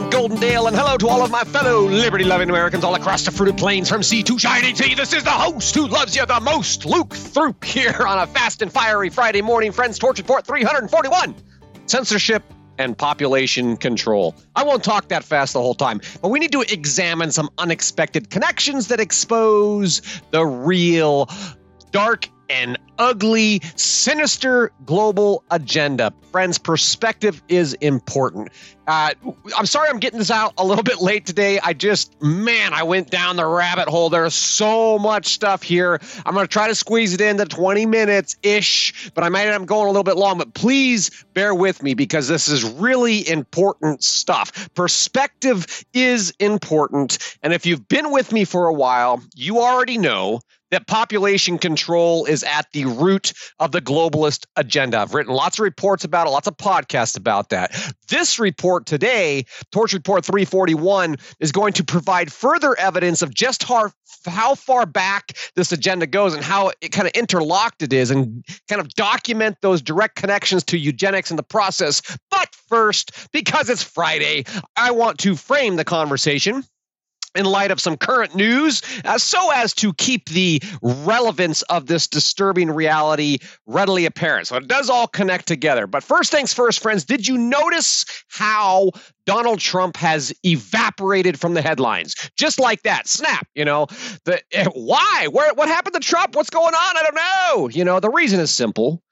morning, Goldendale, and hello to all of my fellow liberty-loving Americans all across the fruited plains from sea to shining sea. This is the host who loves you the most, Luke Throop, here on a fast and fiery Friday morning. Friends, Torch Report 341, censorship and population control. I won't talk that fast the whole time, but we need to examine some unexpected connections that expose the real dark and ugly, sinister global agenda. Friends, perspective is important. I'm sorry I'm getting this out a little bit late today. I went down the rabbit hole. There's so much stuff here. I'm going to try to squeeze it into 20 minutes-ish, but I might end up going a little bit long. But please bear with me because this is really important stuff. Perspective is important. And if you've been with me for a while, you already know that population control is at the root of the globalist agenda. I've written lots of reports about it, lots of podcasts about that. This report today, Torch Report 341, is going to provide further evidence of just how far back this agenda goes and how it kind of interlocked it is, and kind of document those direct connections to eugenics in the process. But first, because it's Friday, I want to frame the conversation in light of some current news, so as to keep the relevance of this disturbing reality readily apparent. So it does all connect together. But first things first, friends, did you notice how Donald Trump has evaporated from the headlines? Just like that. Snap, you know. Why? What happened to Trump? What's going on? I don't know. You know, the reason is simple.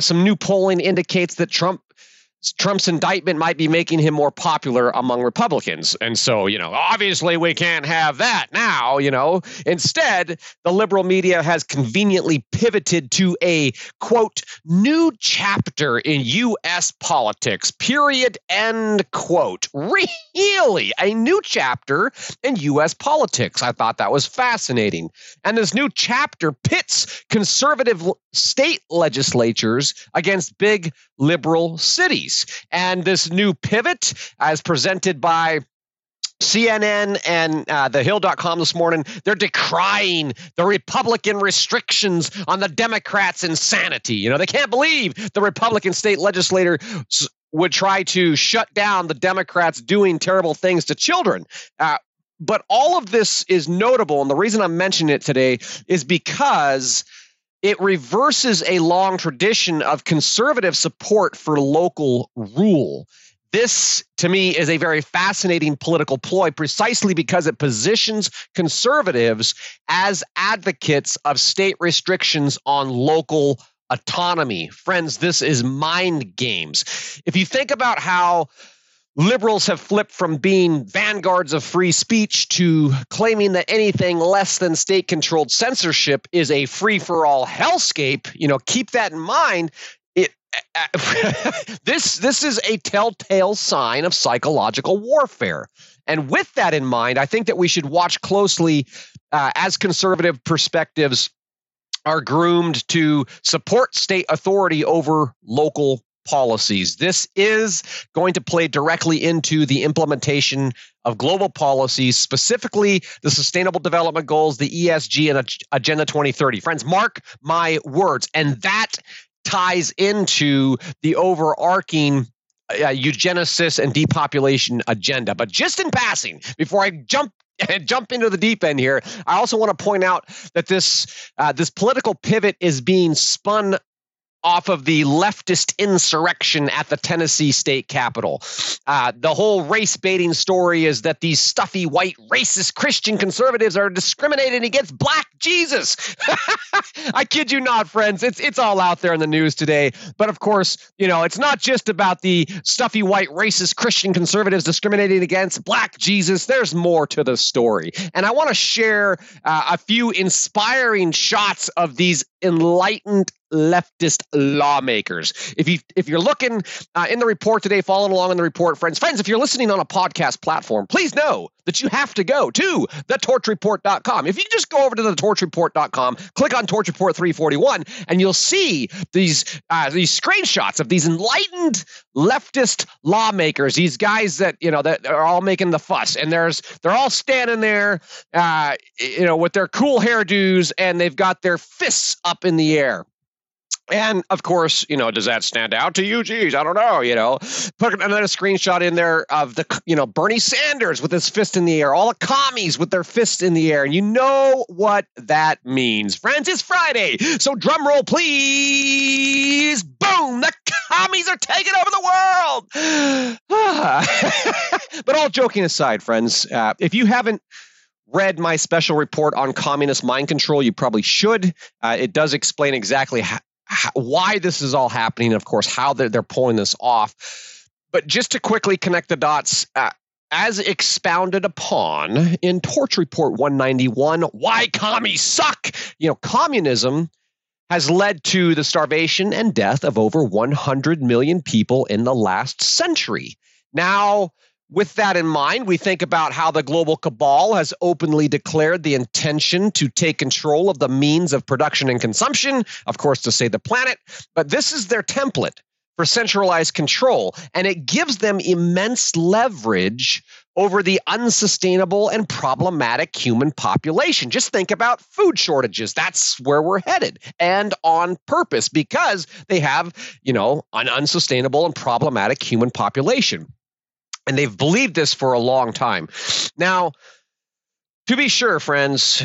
Some new polling indicates that Trump's indictment might be making him more popular among Republicans. And so, you know, obviously we can't have that now, you know. Instead, the liberal media has conveniently pivoted to a, quote, new chapter in U.S. politics, period, end quote. Really? A new chapter in U.S. politics. I thought that was fascinating. And this new chapter pits conservative state legislatures against big liberal cities. And this new pivot, as presented by CNN and thehill.com this morning, they're decrying the Republican restrictions on the Democrats' insanity. You know, they can't believe the Republican state legislator would try to shut down the Democrats doing terrible things to children. But all of this is notable, and the reason I'm mentioning it today is because it reverses a long tradition of conservative support for local rule. This, to me, is a very fascinating political ploy precisely because it positions conservatives as advocates of state restrictions on local autonomy. Friends, this is mind games. If you think about how liberals have flipped from being vanguards of free speech to claiming that anything less than state-controlled censorship is a free-for-all hellscape, you know, keep that in mind. This is a telltale sign of psychological warfare. And with that in mind, I think that we should watch closely as conservative perspectives are groomed to support state authority over local policies. This is going to play directly into the implementation of global policies, specifically the Sustainable Development Goals, the ESG, and Agenda 2030. Friends, mark my words. And that ties into the overarching eugenicist and depopulation agenda. But just in passing, before I jump into the deep end here, I also want to point out that this political pivot is being spun off of the leftist insurrection at the Tennessee State Capitol. The whole race-baiting story is that these stuffy, white, racist Christian conservatives are discriminating against black Jesus. I kid you not, friends. It's all out there in the news today. But of course, you know, it's not just about the stuffy, white, racist Christian conservatives discriminating against black Jesus. There's more to the story. And I want to share a few inspiring shots of these enlightened leftist lawmakers. If you're looking in the report today, following along in the report, friends, if you're listening on a podcast platform, please know that you have to go to thetorchreport.com. If you just go over to thetorchreport.com, click on Torch Report 341, and you'll see these screenshots of these enlightened leftist lawmakers, these guys that, you know, that are all making the fuss, and they're all standing there, you know, with their cool hairdos, and they've got their fists up in the air. And of course, you know, does that stand out to you? Geez, I don't know, you know. Put another screenshot in there of the, you know, Bernie Sanders with his fist in the air, all the commies with their fists in the air. And you know what that means. Friends, it's Friday. So drum roll, please. Boom. The commies are taking over the world. But all joking aside, friends, if you haven't read my special report on communist mind control, you probably should. It does explain exactly why this is all happening, of course, how they're pulling this off. But just to quickly connect the dots, as expounded upon in Torch Report 191, why commies suck. You know, communism has led to the starvation and death of over 100 million people in the last century. Now, with that in mind, we think about how the global cabal has openly declared the intention to take control of the means of production and consumption, of course, to save the planet. But this is their template for centralized control, and it gives them immense leverage over the unsustainable and problematic human population. Just think about food shortages. That's where we're headed, and on purpose, because they have, you know, an unsustainable and problematic human population. And they've believed this for a long time. Now, to be sure, friends,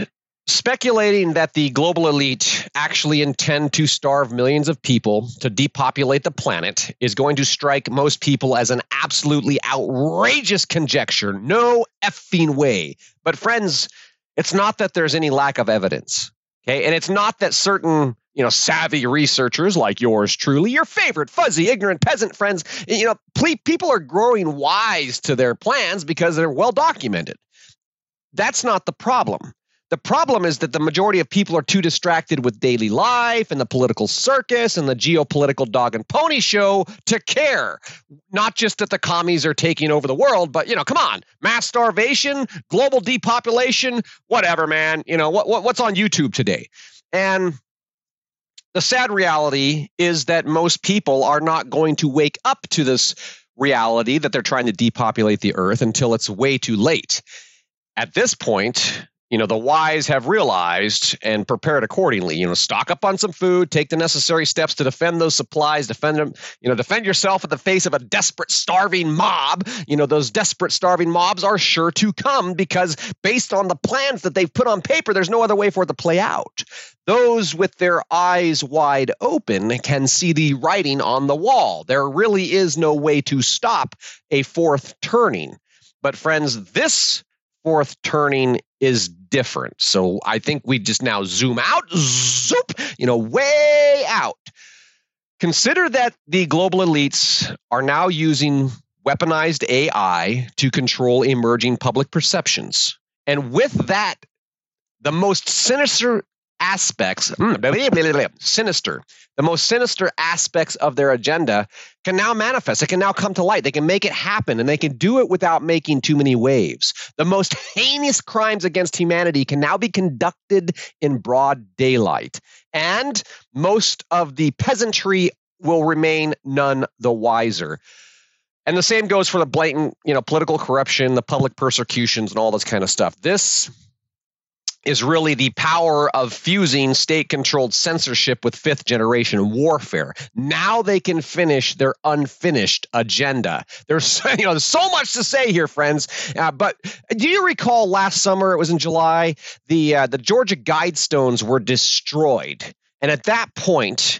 speculating that the global elite actually intend to starve millions of people to depopulate the planet is going to strike most people as an absolutely outrageous conjecture. No effing way. But friends, it's not that there's any lack of evidence. Okay, and it's not that certain, you know, savvy researchers like yours truly, your favorite fuzzy, ignorant peasant friends, you know, people are growing wise to their plans because they're well documented. That's not the problem. The problem is that the majority of people are too distracted with daily life and the political circus and the geopolitical dog and pony show to care. Not just that the commies are taking over the world, but, you know, come on, mass starvation, global depopulation, whatever, man. You know, what's on YouTube today? And the sad reality is that most people are not going to wake up to this reality that they're trying to depopulate the earth until it's way too late. At this point, you know, the wise have realized and prepared accordingly. You know, stock up on some food, take the necessary steps to defend those supplies, defend them, you know, defend yourself in the face of a desperate starving mob. You know, those desperate starving mobs are sure to come because based on the plans that they've put on paper, there's no other way for it to play out. Those with their eyes wide open can see the writing on the wall. There really is no way to stop a fourth turning. But friends, this fourth turning is different. So I think we just now zoom out, zoop, you know, way out. Consider that the global elites are now using weaponized AI to control emerging public perceptions. And with that, the most sinister aspects, the most sinister aspects of their agenda can now manifest. It can now come to light. They can make it happen, and they can do it without making too many waves. The most heinous crimes against humanity can now be conducted in broad daylight, and most of the peasantry will remain none the wiser. And the same goes for the blatant, you know, political corruption, the public persecutions, and all this kind of stuff. This is really the power of fusing state-controlled censorship with fifth-generation warfare. Now they can finish their unfinished agenda. There's, you know, so much to say here, friends. But do you recall last summer? It was in July. The Georgia Guidestones were destroyed, and at that point,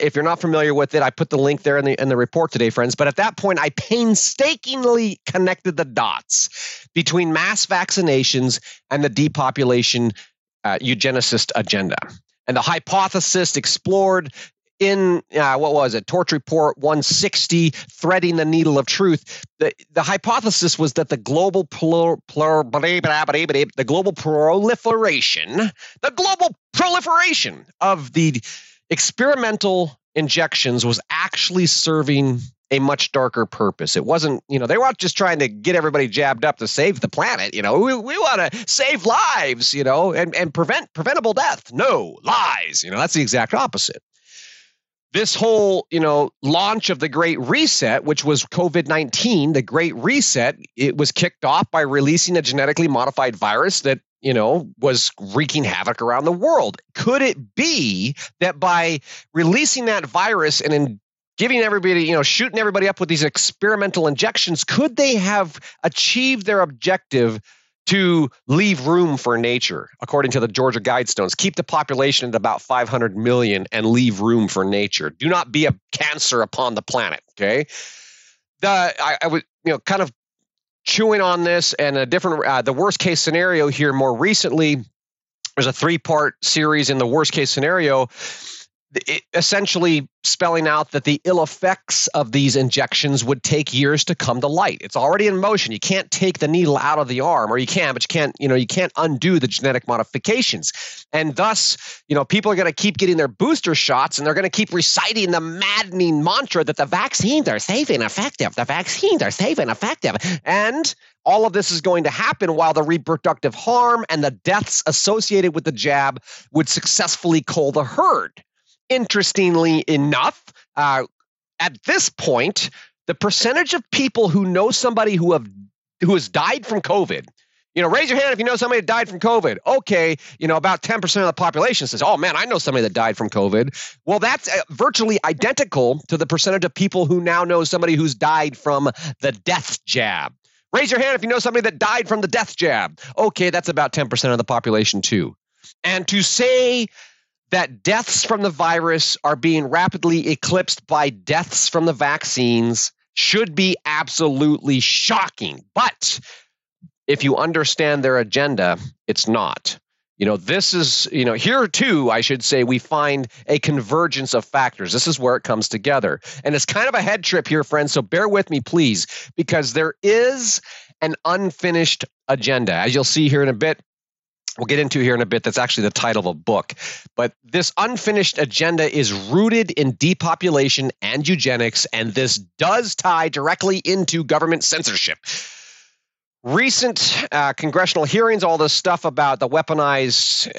if you're not familiar with it, I put the link there in the report today, friends. But at that point, I painstakingly connected the dots between mass vaccinations and the depopulation eugenicist agenda. And the hypothesis explored in, Torch Report 160, Threading the Needle of Truth. The hypothesis was that the global proliferation of the experimental injections was actually serving a much darker purpose. It wasn't, you know, they weren't just trying to get everybody jabbed up to save the planet. You know, we want to save lives, you know, and prevent preventable death. No, lies. You know, that's the exact opposite. this whole, launch of the Great Reset, which was COVID-19, the Great Reset, it was kicked off by releasing a genetically modified virus that, was wreaking havoc around the world. Could it be that by releasing that virus and in giving everybody, shooting everybody up with these experimental injections, could they have achieved their objective to leave room for nature, according to the Georgia Guidestones? Keep the population at about 500 million and leave room for nature. Do not be a cancer upon the planet, okay? I was, kind of chewing on this, and a different, the worst case scenario here more recently, there's a 3-part series in the worst case scenario, essentially spelling out that the ill effects of these injections would take years to come to light. It's already in motion. You can't take the needle out of the arm, or you can, but you can't, you can't undo the genetic modifications. And thus, people are going to keep getting their booster shots, and they're going to keep reciting the maddening mantra that the vaccines are safe and effective. The vaccines are safe and effective. And all of this is going to happen while the reproductive harm and the deaths associated with the jab would successfully cull the herd. Interestingly enough, at this point, the percentage of people who know somebody who has died from COVID, raise your hand if you know somebody that died from COVID. Okay, about 10% of the population says, oh man, I know somebody that died from COVID. Well, that's virtually identical to the percentage of people who now know somebody who's died from the death jab. Raise your hand if you know somebody that died from the death jab. Okay, that's about 10% of the population too. And to say that deaths from the virus are being rapidly eclipsed by deaths from the vaccines should be absolutely shocking. But if you understand their agenda, it's not. This is, here too, I should say, we find a convergence of factors. This is where it comes together. And it's kind of a head trip here, friends, so bear with me, please, because there is an unfinished agenda. As you'll see here in a bit, we'll get into here in a bit. That's actually the title of a book. But this unfinished agenda is rooted in depopulation and eugenics, and this does tie directly into government censorship. Recent congressional hearings, all this stuff about the weaponized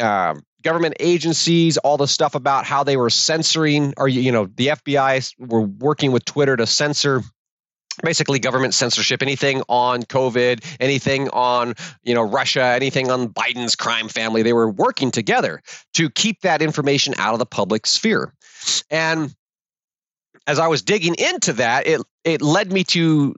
government agencies, all the stuff about how they were censoring, or, the FBI were working with Twitter to censor basically government censorship, anything on COVID, anything on, Russia, anything on Biden's crime family. They were working together to keep that information out of the public sphere. And as I was digging into that, it led me to,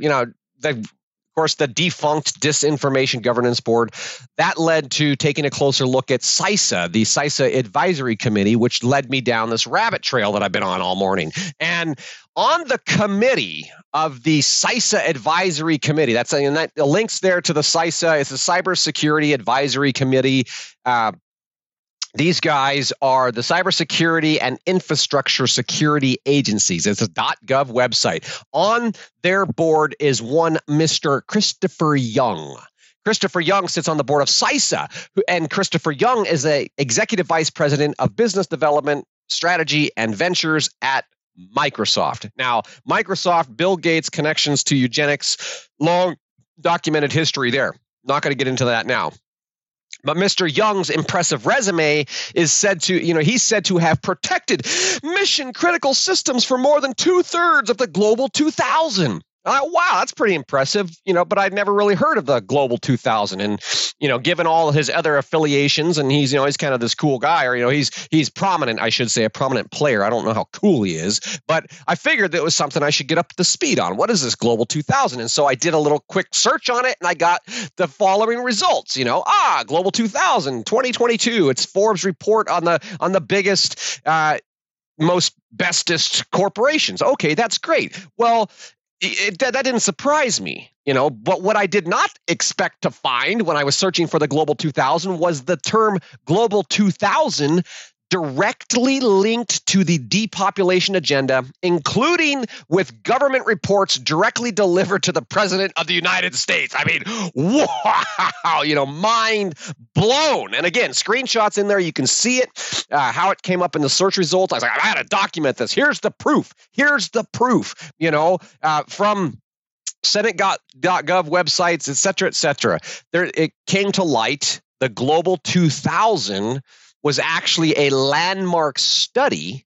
of course, the defunct Disinformation Governance Board. That led to taking a closer look at CISA, the CISA Advisory Committee, which led me down this rabbit trail that I've been on all morning. And on the committee of the CISA Advisory Committee, that's the links there to the CISA. It's the Cybersecurity Advisory Committee. These guys are the Cybersecurity and Infrastructure Security Agencies. It's a .gov website. On their board is one Mr. Christopher Young. Christopher Young sits on the board of CISA, and Christopher Young is an Executive Vice President of Business Development, Strategy, and Ventures at Microsoft. Now, Microsoft, Bill Gates, connections to eugenics, long documented history there. Not going to get into that now. But Mr. Young's impressive resume is said to, he's said to have protected mission-critical systems for more than 2/3 of the Global 2000. Wow, that's pretty impressive, but I'd never really heard of the Global 2000. And, given all his other affiliations, and he's, he's kind of this cool guy, or, he's prominent, I should say, a prominent player. I don't know how cool he is, but I figured that was something I should get up to speed on. What is this Global 2000? And so I did a little quick search on it, and I got the following results, Global 2000, 2022. It's Forbes report on the biggest, most bestest corporations. Okay, that's great. Well, that didn't surprise me, but what I did not expect to find when I was searching for the Global 2000 was the term Global 2000 directly linked to the depopulation agenda, including with government reports directly delivered to the President of the United States. I mean, wow, mind blown. And again, screenshots in there, you can see it, how it came up in the search results. I was like, I got to document this. Here's the proof, from Senate.gov websites, et cetera, et cetera. There, it came to light, the Global 2000 was actually a landmark study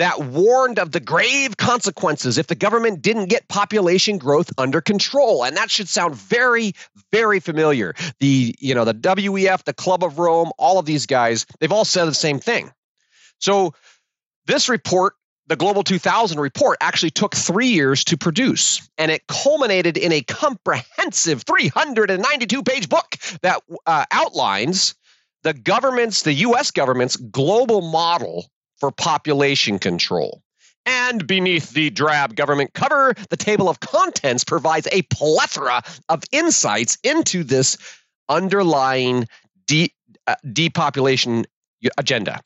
that warned of the grave consequences if the government didn't get population growth under control. And that should sound very, very familiar. The WEF, the Club of Rome, all of these guys, they've all said the same thing. So this report, the Global 2000 report, actually took 3 years to produce, and it culminated in a comprehensive 392-page book that outlines the government's, the U.S. government's global model for population control. And beneath the drab government cover, the table of contents provides a plethora of insights into this underlying depopulation agenda.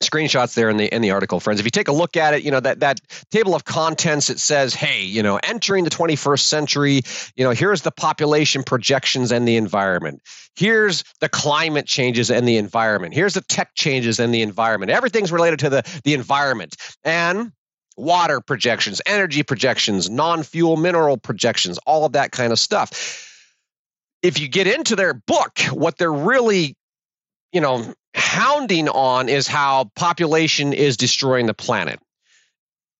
Screenshots there in the article, friends. If you take a look at it, that table of contents, it says, hey, entering the 21st century, here's the population projections and the environment. Here's the climate changes and the environment. Here's the tech changes and the environment. Everything's related to the environment. And water projections, energy projections, non-fuel mineral projections, all of that kind of stuff. If you get into their book, what they're really hounding on is how population is destroying the planet.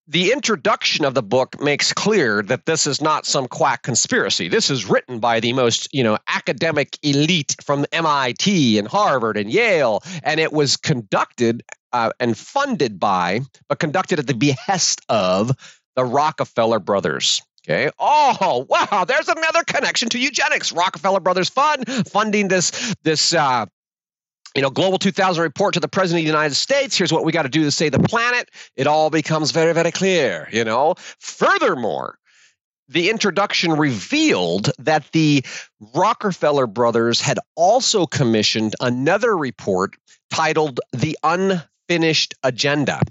The introduction of the book makes clear that this is not some quack conspiracy. This is written by the most, academic elite from MIT and Harvard and Yale, and it was conducted and funded by, but conducted at the behest of, the Rockefeller Brothers. Okay. Oh, wow. There's another connection to eugenics. Rockefeller Brothers Fund funding this Global 2000 report to the President of the United States. Here's what we got to do to save the planet. It all becomes very, very clear, Furthermore, the introduction revealed that the Rockefeller Brothers had also commissioned another report titled The Unfinished Agenda.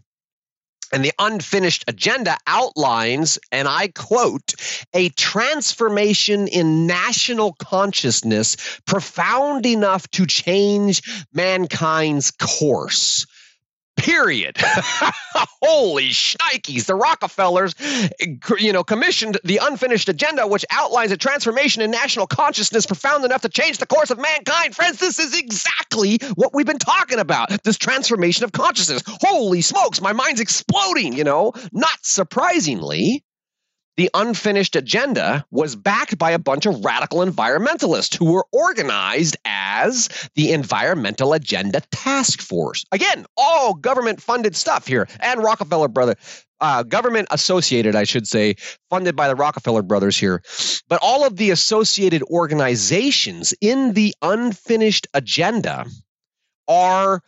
And the unfinished agenda outlines, and I quote, a transformation in national consciousness profound enough to change mankind's course. Period. Holy shnikes. The Rockefellers, commissioned the unfinished agenda, which outlines a transformation in national consciousness profound enough to change the course of mankind. Friends, this is exactly what we've been talking about, this transformation of consciousness. Holy smokes, my mind's exploding, Not surprisingly, the unfinished agenda was backed by a bunch of radical environmentalists who were organized as the Environmental Agenda Task Force. Again, all government-funded stuff here, and Rockefeller Brothers, government-associated, I should say, funded by the Rockefeller Brothers here. But all of the associated organizations in the unfinished agenda are...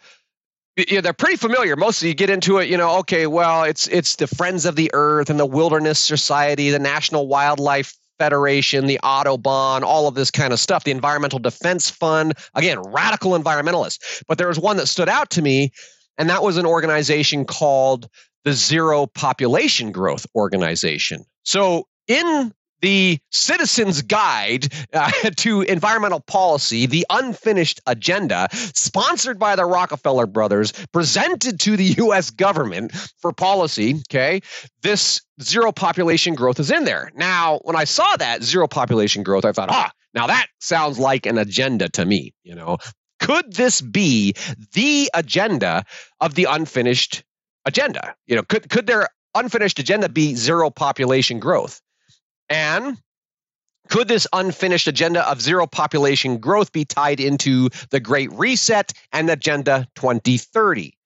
they're pretty familiar. Most of you get into it, it's the Friends of the Earth and the Wilderness Society, the National Wildlife Federation, the Autobahn, all of this kind of stuff, the Environmental Defense Fund, again, radical environmentalists. But there was one that stood out to me, and that was an organization called the Zero Population Growth Organization. So in the Citizen's Guide to Environmental Policy, the Unfinished Agenda, sponsored by the Rockefeller Brothers, presented to the U.S. government for policy, okay, this zero population growth is in there. Now, when I saw that zero population growth, I thought, now that sounds like an agenda to me, Could this be the agenda of the unfinished agenda? Could their unfinished agenda be zero population growth? And could this unfinished agenda of zero population growth be tied into the Great Reset and Agenda 2030?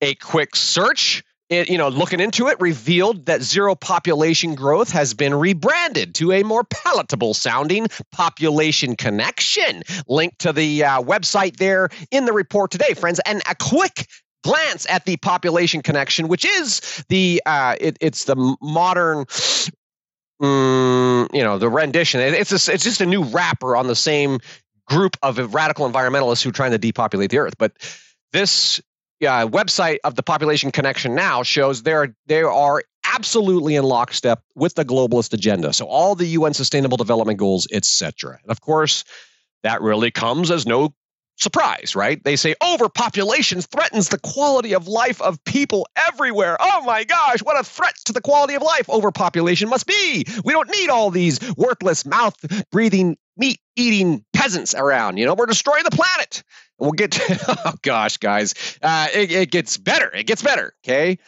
A quick search, looking into it, revealed that zero population growth has been rebranded to a more palatable sounding Population Connection. Link to the website there in the report today, friends. And a quick glance at the Population Connection, which is it's the modern... the rendition. It's just a new wrapper on the same group of radical environmentalists who are trying to depopulate the earth. But this website of the Population Connection now shows they are absolutely in lockstep with the globalist agenda. So all the UN Sustainable Development Goals, etc. And of course, that really comes as no surprise, right? They say overpopulation threatens the quality of life of people everywhere. Oh my gosh, what a threat to the quality of life overpopulation must be. We don't need all these worthless, mouth-breathing, meat-eating peasants around. We're destroying the planet. We'll get to, oh gosh, guys, it gets better. It gets better. Okay.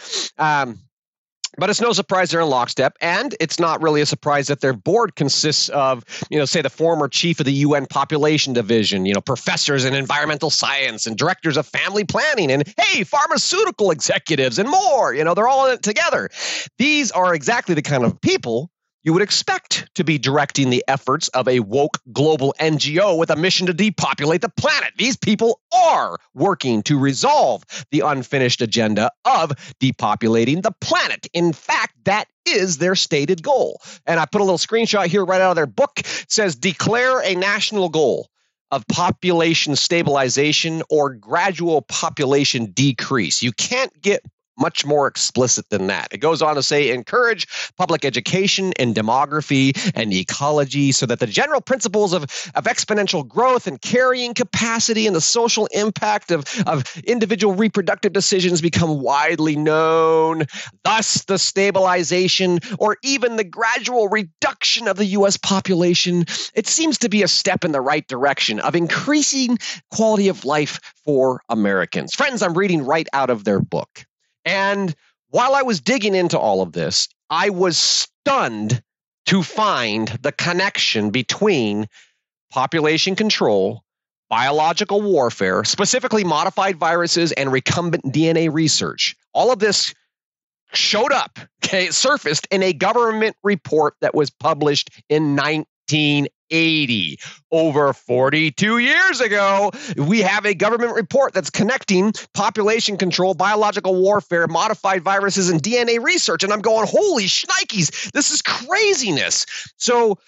But it's no surprise they're in lockstep, and it's not really a surprise that their board consists of, say the former chief of the UN Population Division, professors in environmental science and directors of family planning and, hey, pharmaceutical executives and more. They're all in it together. These are exactly the kind of people you would expect to be directing the efforts of a woke global NGO with a mission to depopulate the planet. These people are working to resolve the unfinished agenda of depopulating the planet. In fact, that is their stated goal. And I put a little screenshot here right out of their book. It says, declare a national goal of population stabilization or gradual population decrease. You can't get much more explicit than that. It goes on to say, encourage public education in demography and ecology so that the general principles of exponential growth and carrying capacity and the social impact of individual reproductive decisions become widely known. Thus, the stabilization or even the gradual reduction of the U.S. population, it seems to be a step in the right direction of increasing quality of life for Americans. Friends, I'm reading right out of their book. And while I was digging into all of this, I was stunned to find the connection between population control, biological warfare, specifically modified viruses, and recombinant DNA research. All of this showed up, okay, surfaced in a government report that was published in 1980. Over 42 years ago, we have a government report that's connecting population control, biological warfare, modified viruses, and DNA research. And I'm going, holy shnikes, this is craziness. So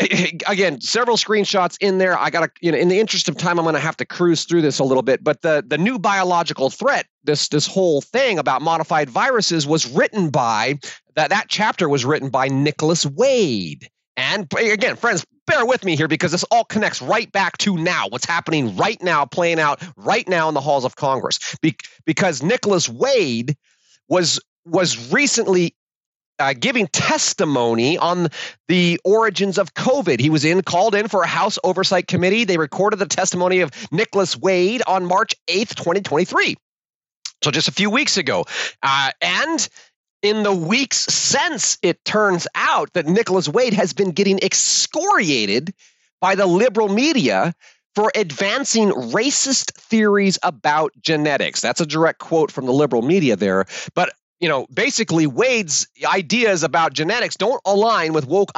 again, several screenshots in there. I gotta, in the interest of time, I'm gonna have to cruise through this a little bit. But the new biological threat, this whole thing about modified viruses was written by that chapter was written by Nicholas Wade. And again, friends, bear with me here because this all connects right back to now, what's happening right now, playing out right now in the halls of Congress. Because Nicholas Wade was recently giving testimony on the origins of COVID. He was called in for a House Oversight Committee. They recorded the testimony of Nicholas Wade on March 8th, 2023. So just a few weeks ago. And in the weeks since, it turns out that Nicholas Wade has been getting excoriated by the liberal media for advancing racist theories about genetics. That's a direct quote from the liberal media there. But, basically Wade's ideas about genetics don't align with woke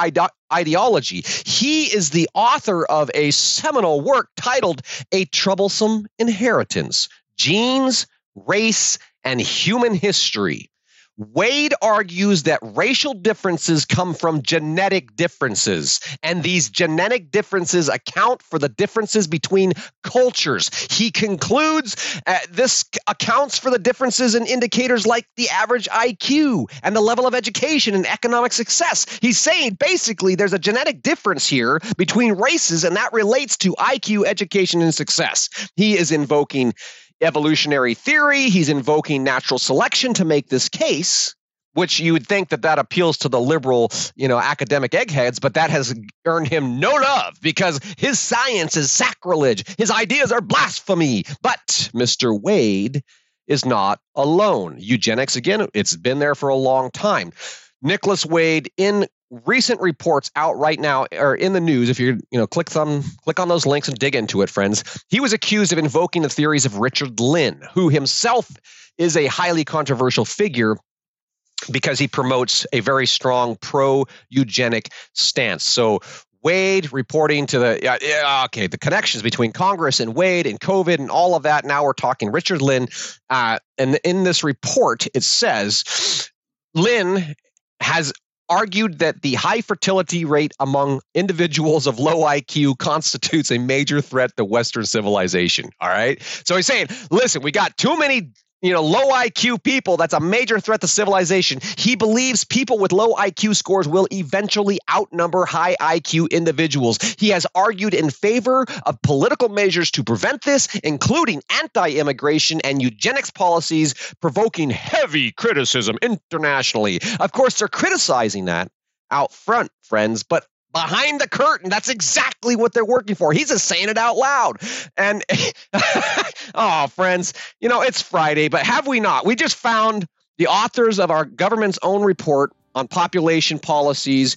ideology. He is the author of a seminal work titled A Troublesome Inheritance: Genes, Race, and Human History. Wade argues that racial differences come from genetic differences, and these genetic differences account for the differences between cultures. He concludes this accounts for the differences in indicators like the average IQ and the level of education and economic success. He's saying basically there's a genetic difference here between races, and that relates to IQ, education, and success. He is invoking evolutionary theory. He's invoking natural selection to make this case, which you would think that appeals to the liberal, academic eggheads, but that has earned him no love because his science is sacrilege. His ideas are blasphemy. But Mr. Wade is not alone. Eugenics, again, it's been there for a long time. Nicholas Wade, in recent reports out right now or in the news, if you're, click on those links and dig into it, friends. He was accused of invoking the theories of Richard Lynn, who himself is a highly controversial figure because he promotes a very strong pro-eugenic stance. So Wade reporting to the connections between Congress and Wade and COVID and all of that. Now we're talking Richard Lynn. And in this report, it says Lynn has argued that the high fertility rate among individuals of low IQ constitutes a major threat to Western civilization. All right. So he's saying, listen, we got too many, low IQ people. That's a major threat to civilization. He believes people with low IQ scores will eventually outnumber high IQ individuals. He has argued in favor of political measures to prevent this, including anti-immigration and eugenics policies, provoking heavy criticism internationally. Of course, they're criticizing that out front, friends, but behind the curtain. That's exactly what they're working for. He's just saying it out loud. And oh, friends, you know, it's Friday, but have we not? We just found the authors of our government's own report on population policies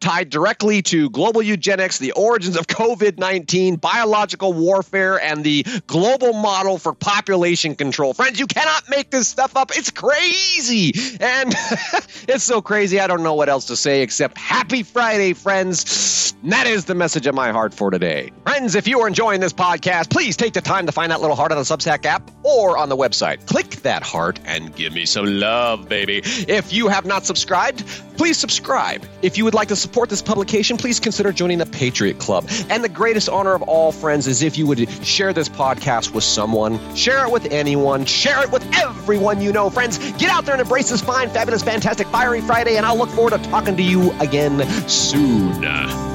tied directly to global eugenics, the origins of COVID-19, biological warfare, and the global model for population control. Friends, you cannot make this stuff up. It's crazy. And it's so crazy, I don't know what else to say except happy Friday, friends. And that is the message of my heart for today. Friends, if you are enjoying this podcast, please take the time to find that little heart on the Substack app or on the website. Click that heart and give me some love, baby. If you have not subscribed, please subscribe. If you would like to support this publication, please consider joining the Patriot Club. And the greatest honor of all, friends, is if you would share this podcast with someone, share it with anyone, share it with everyone you know. Friends, get out there and embrace this fine, fabulous, fantastic, fiery Friday, and I'll look forward to talking to you again soon.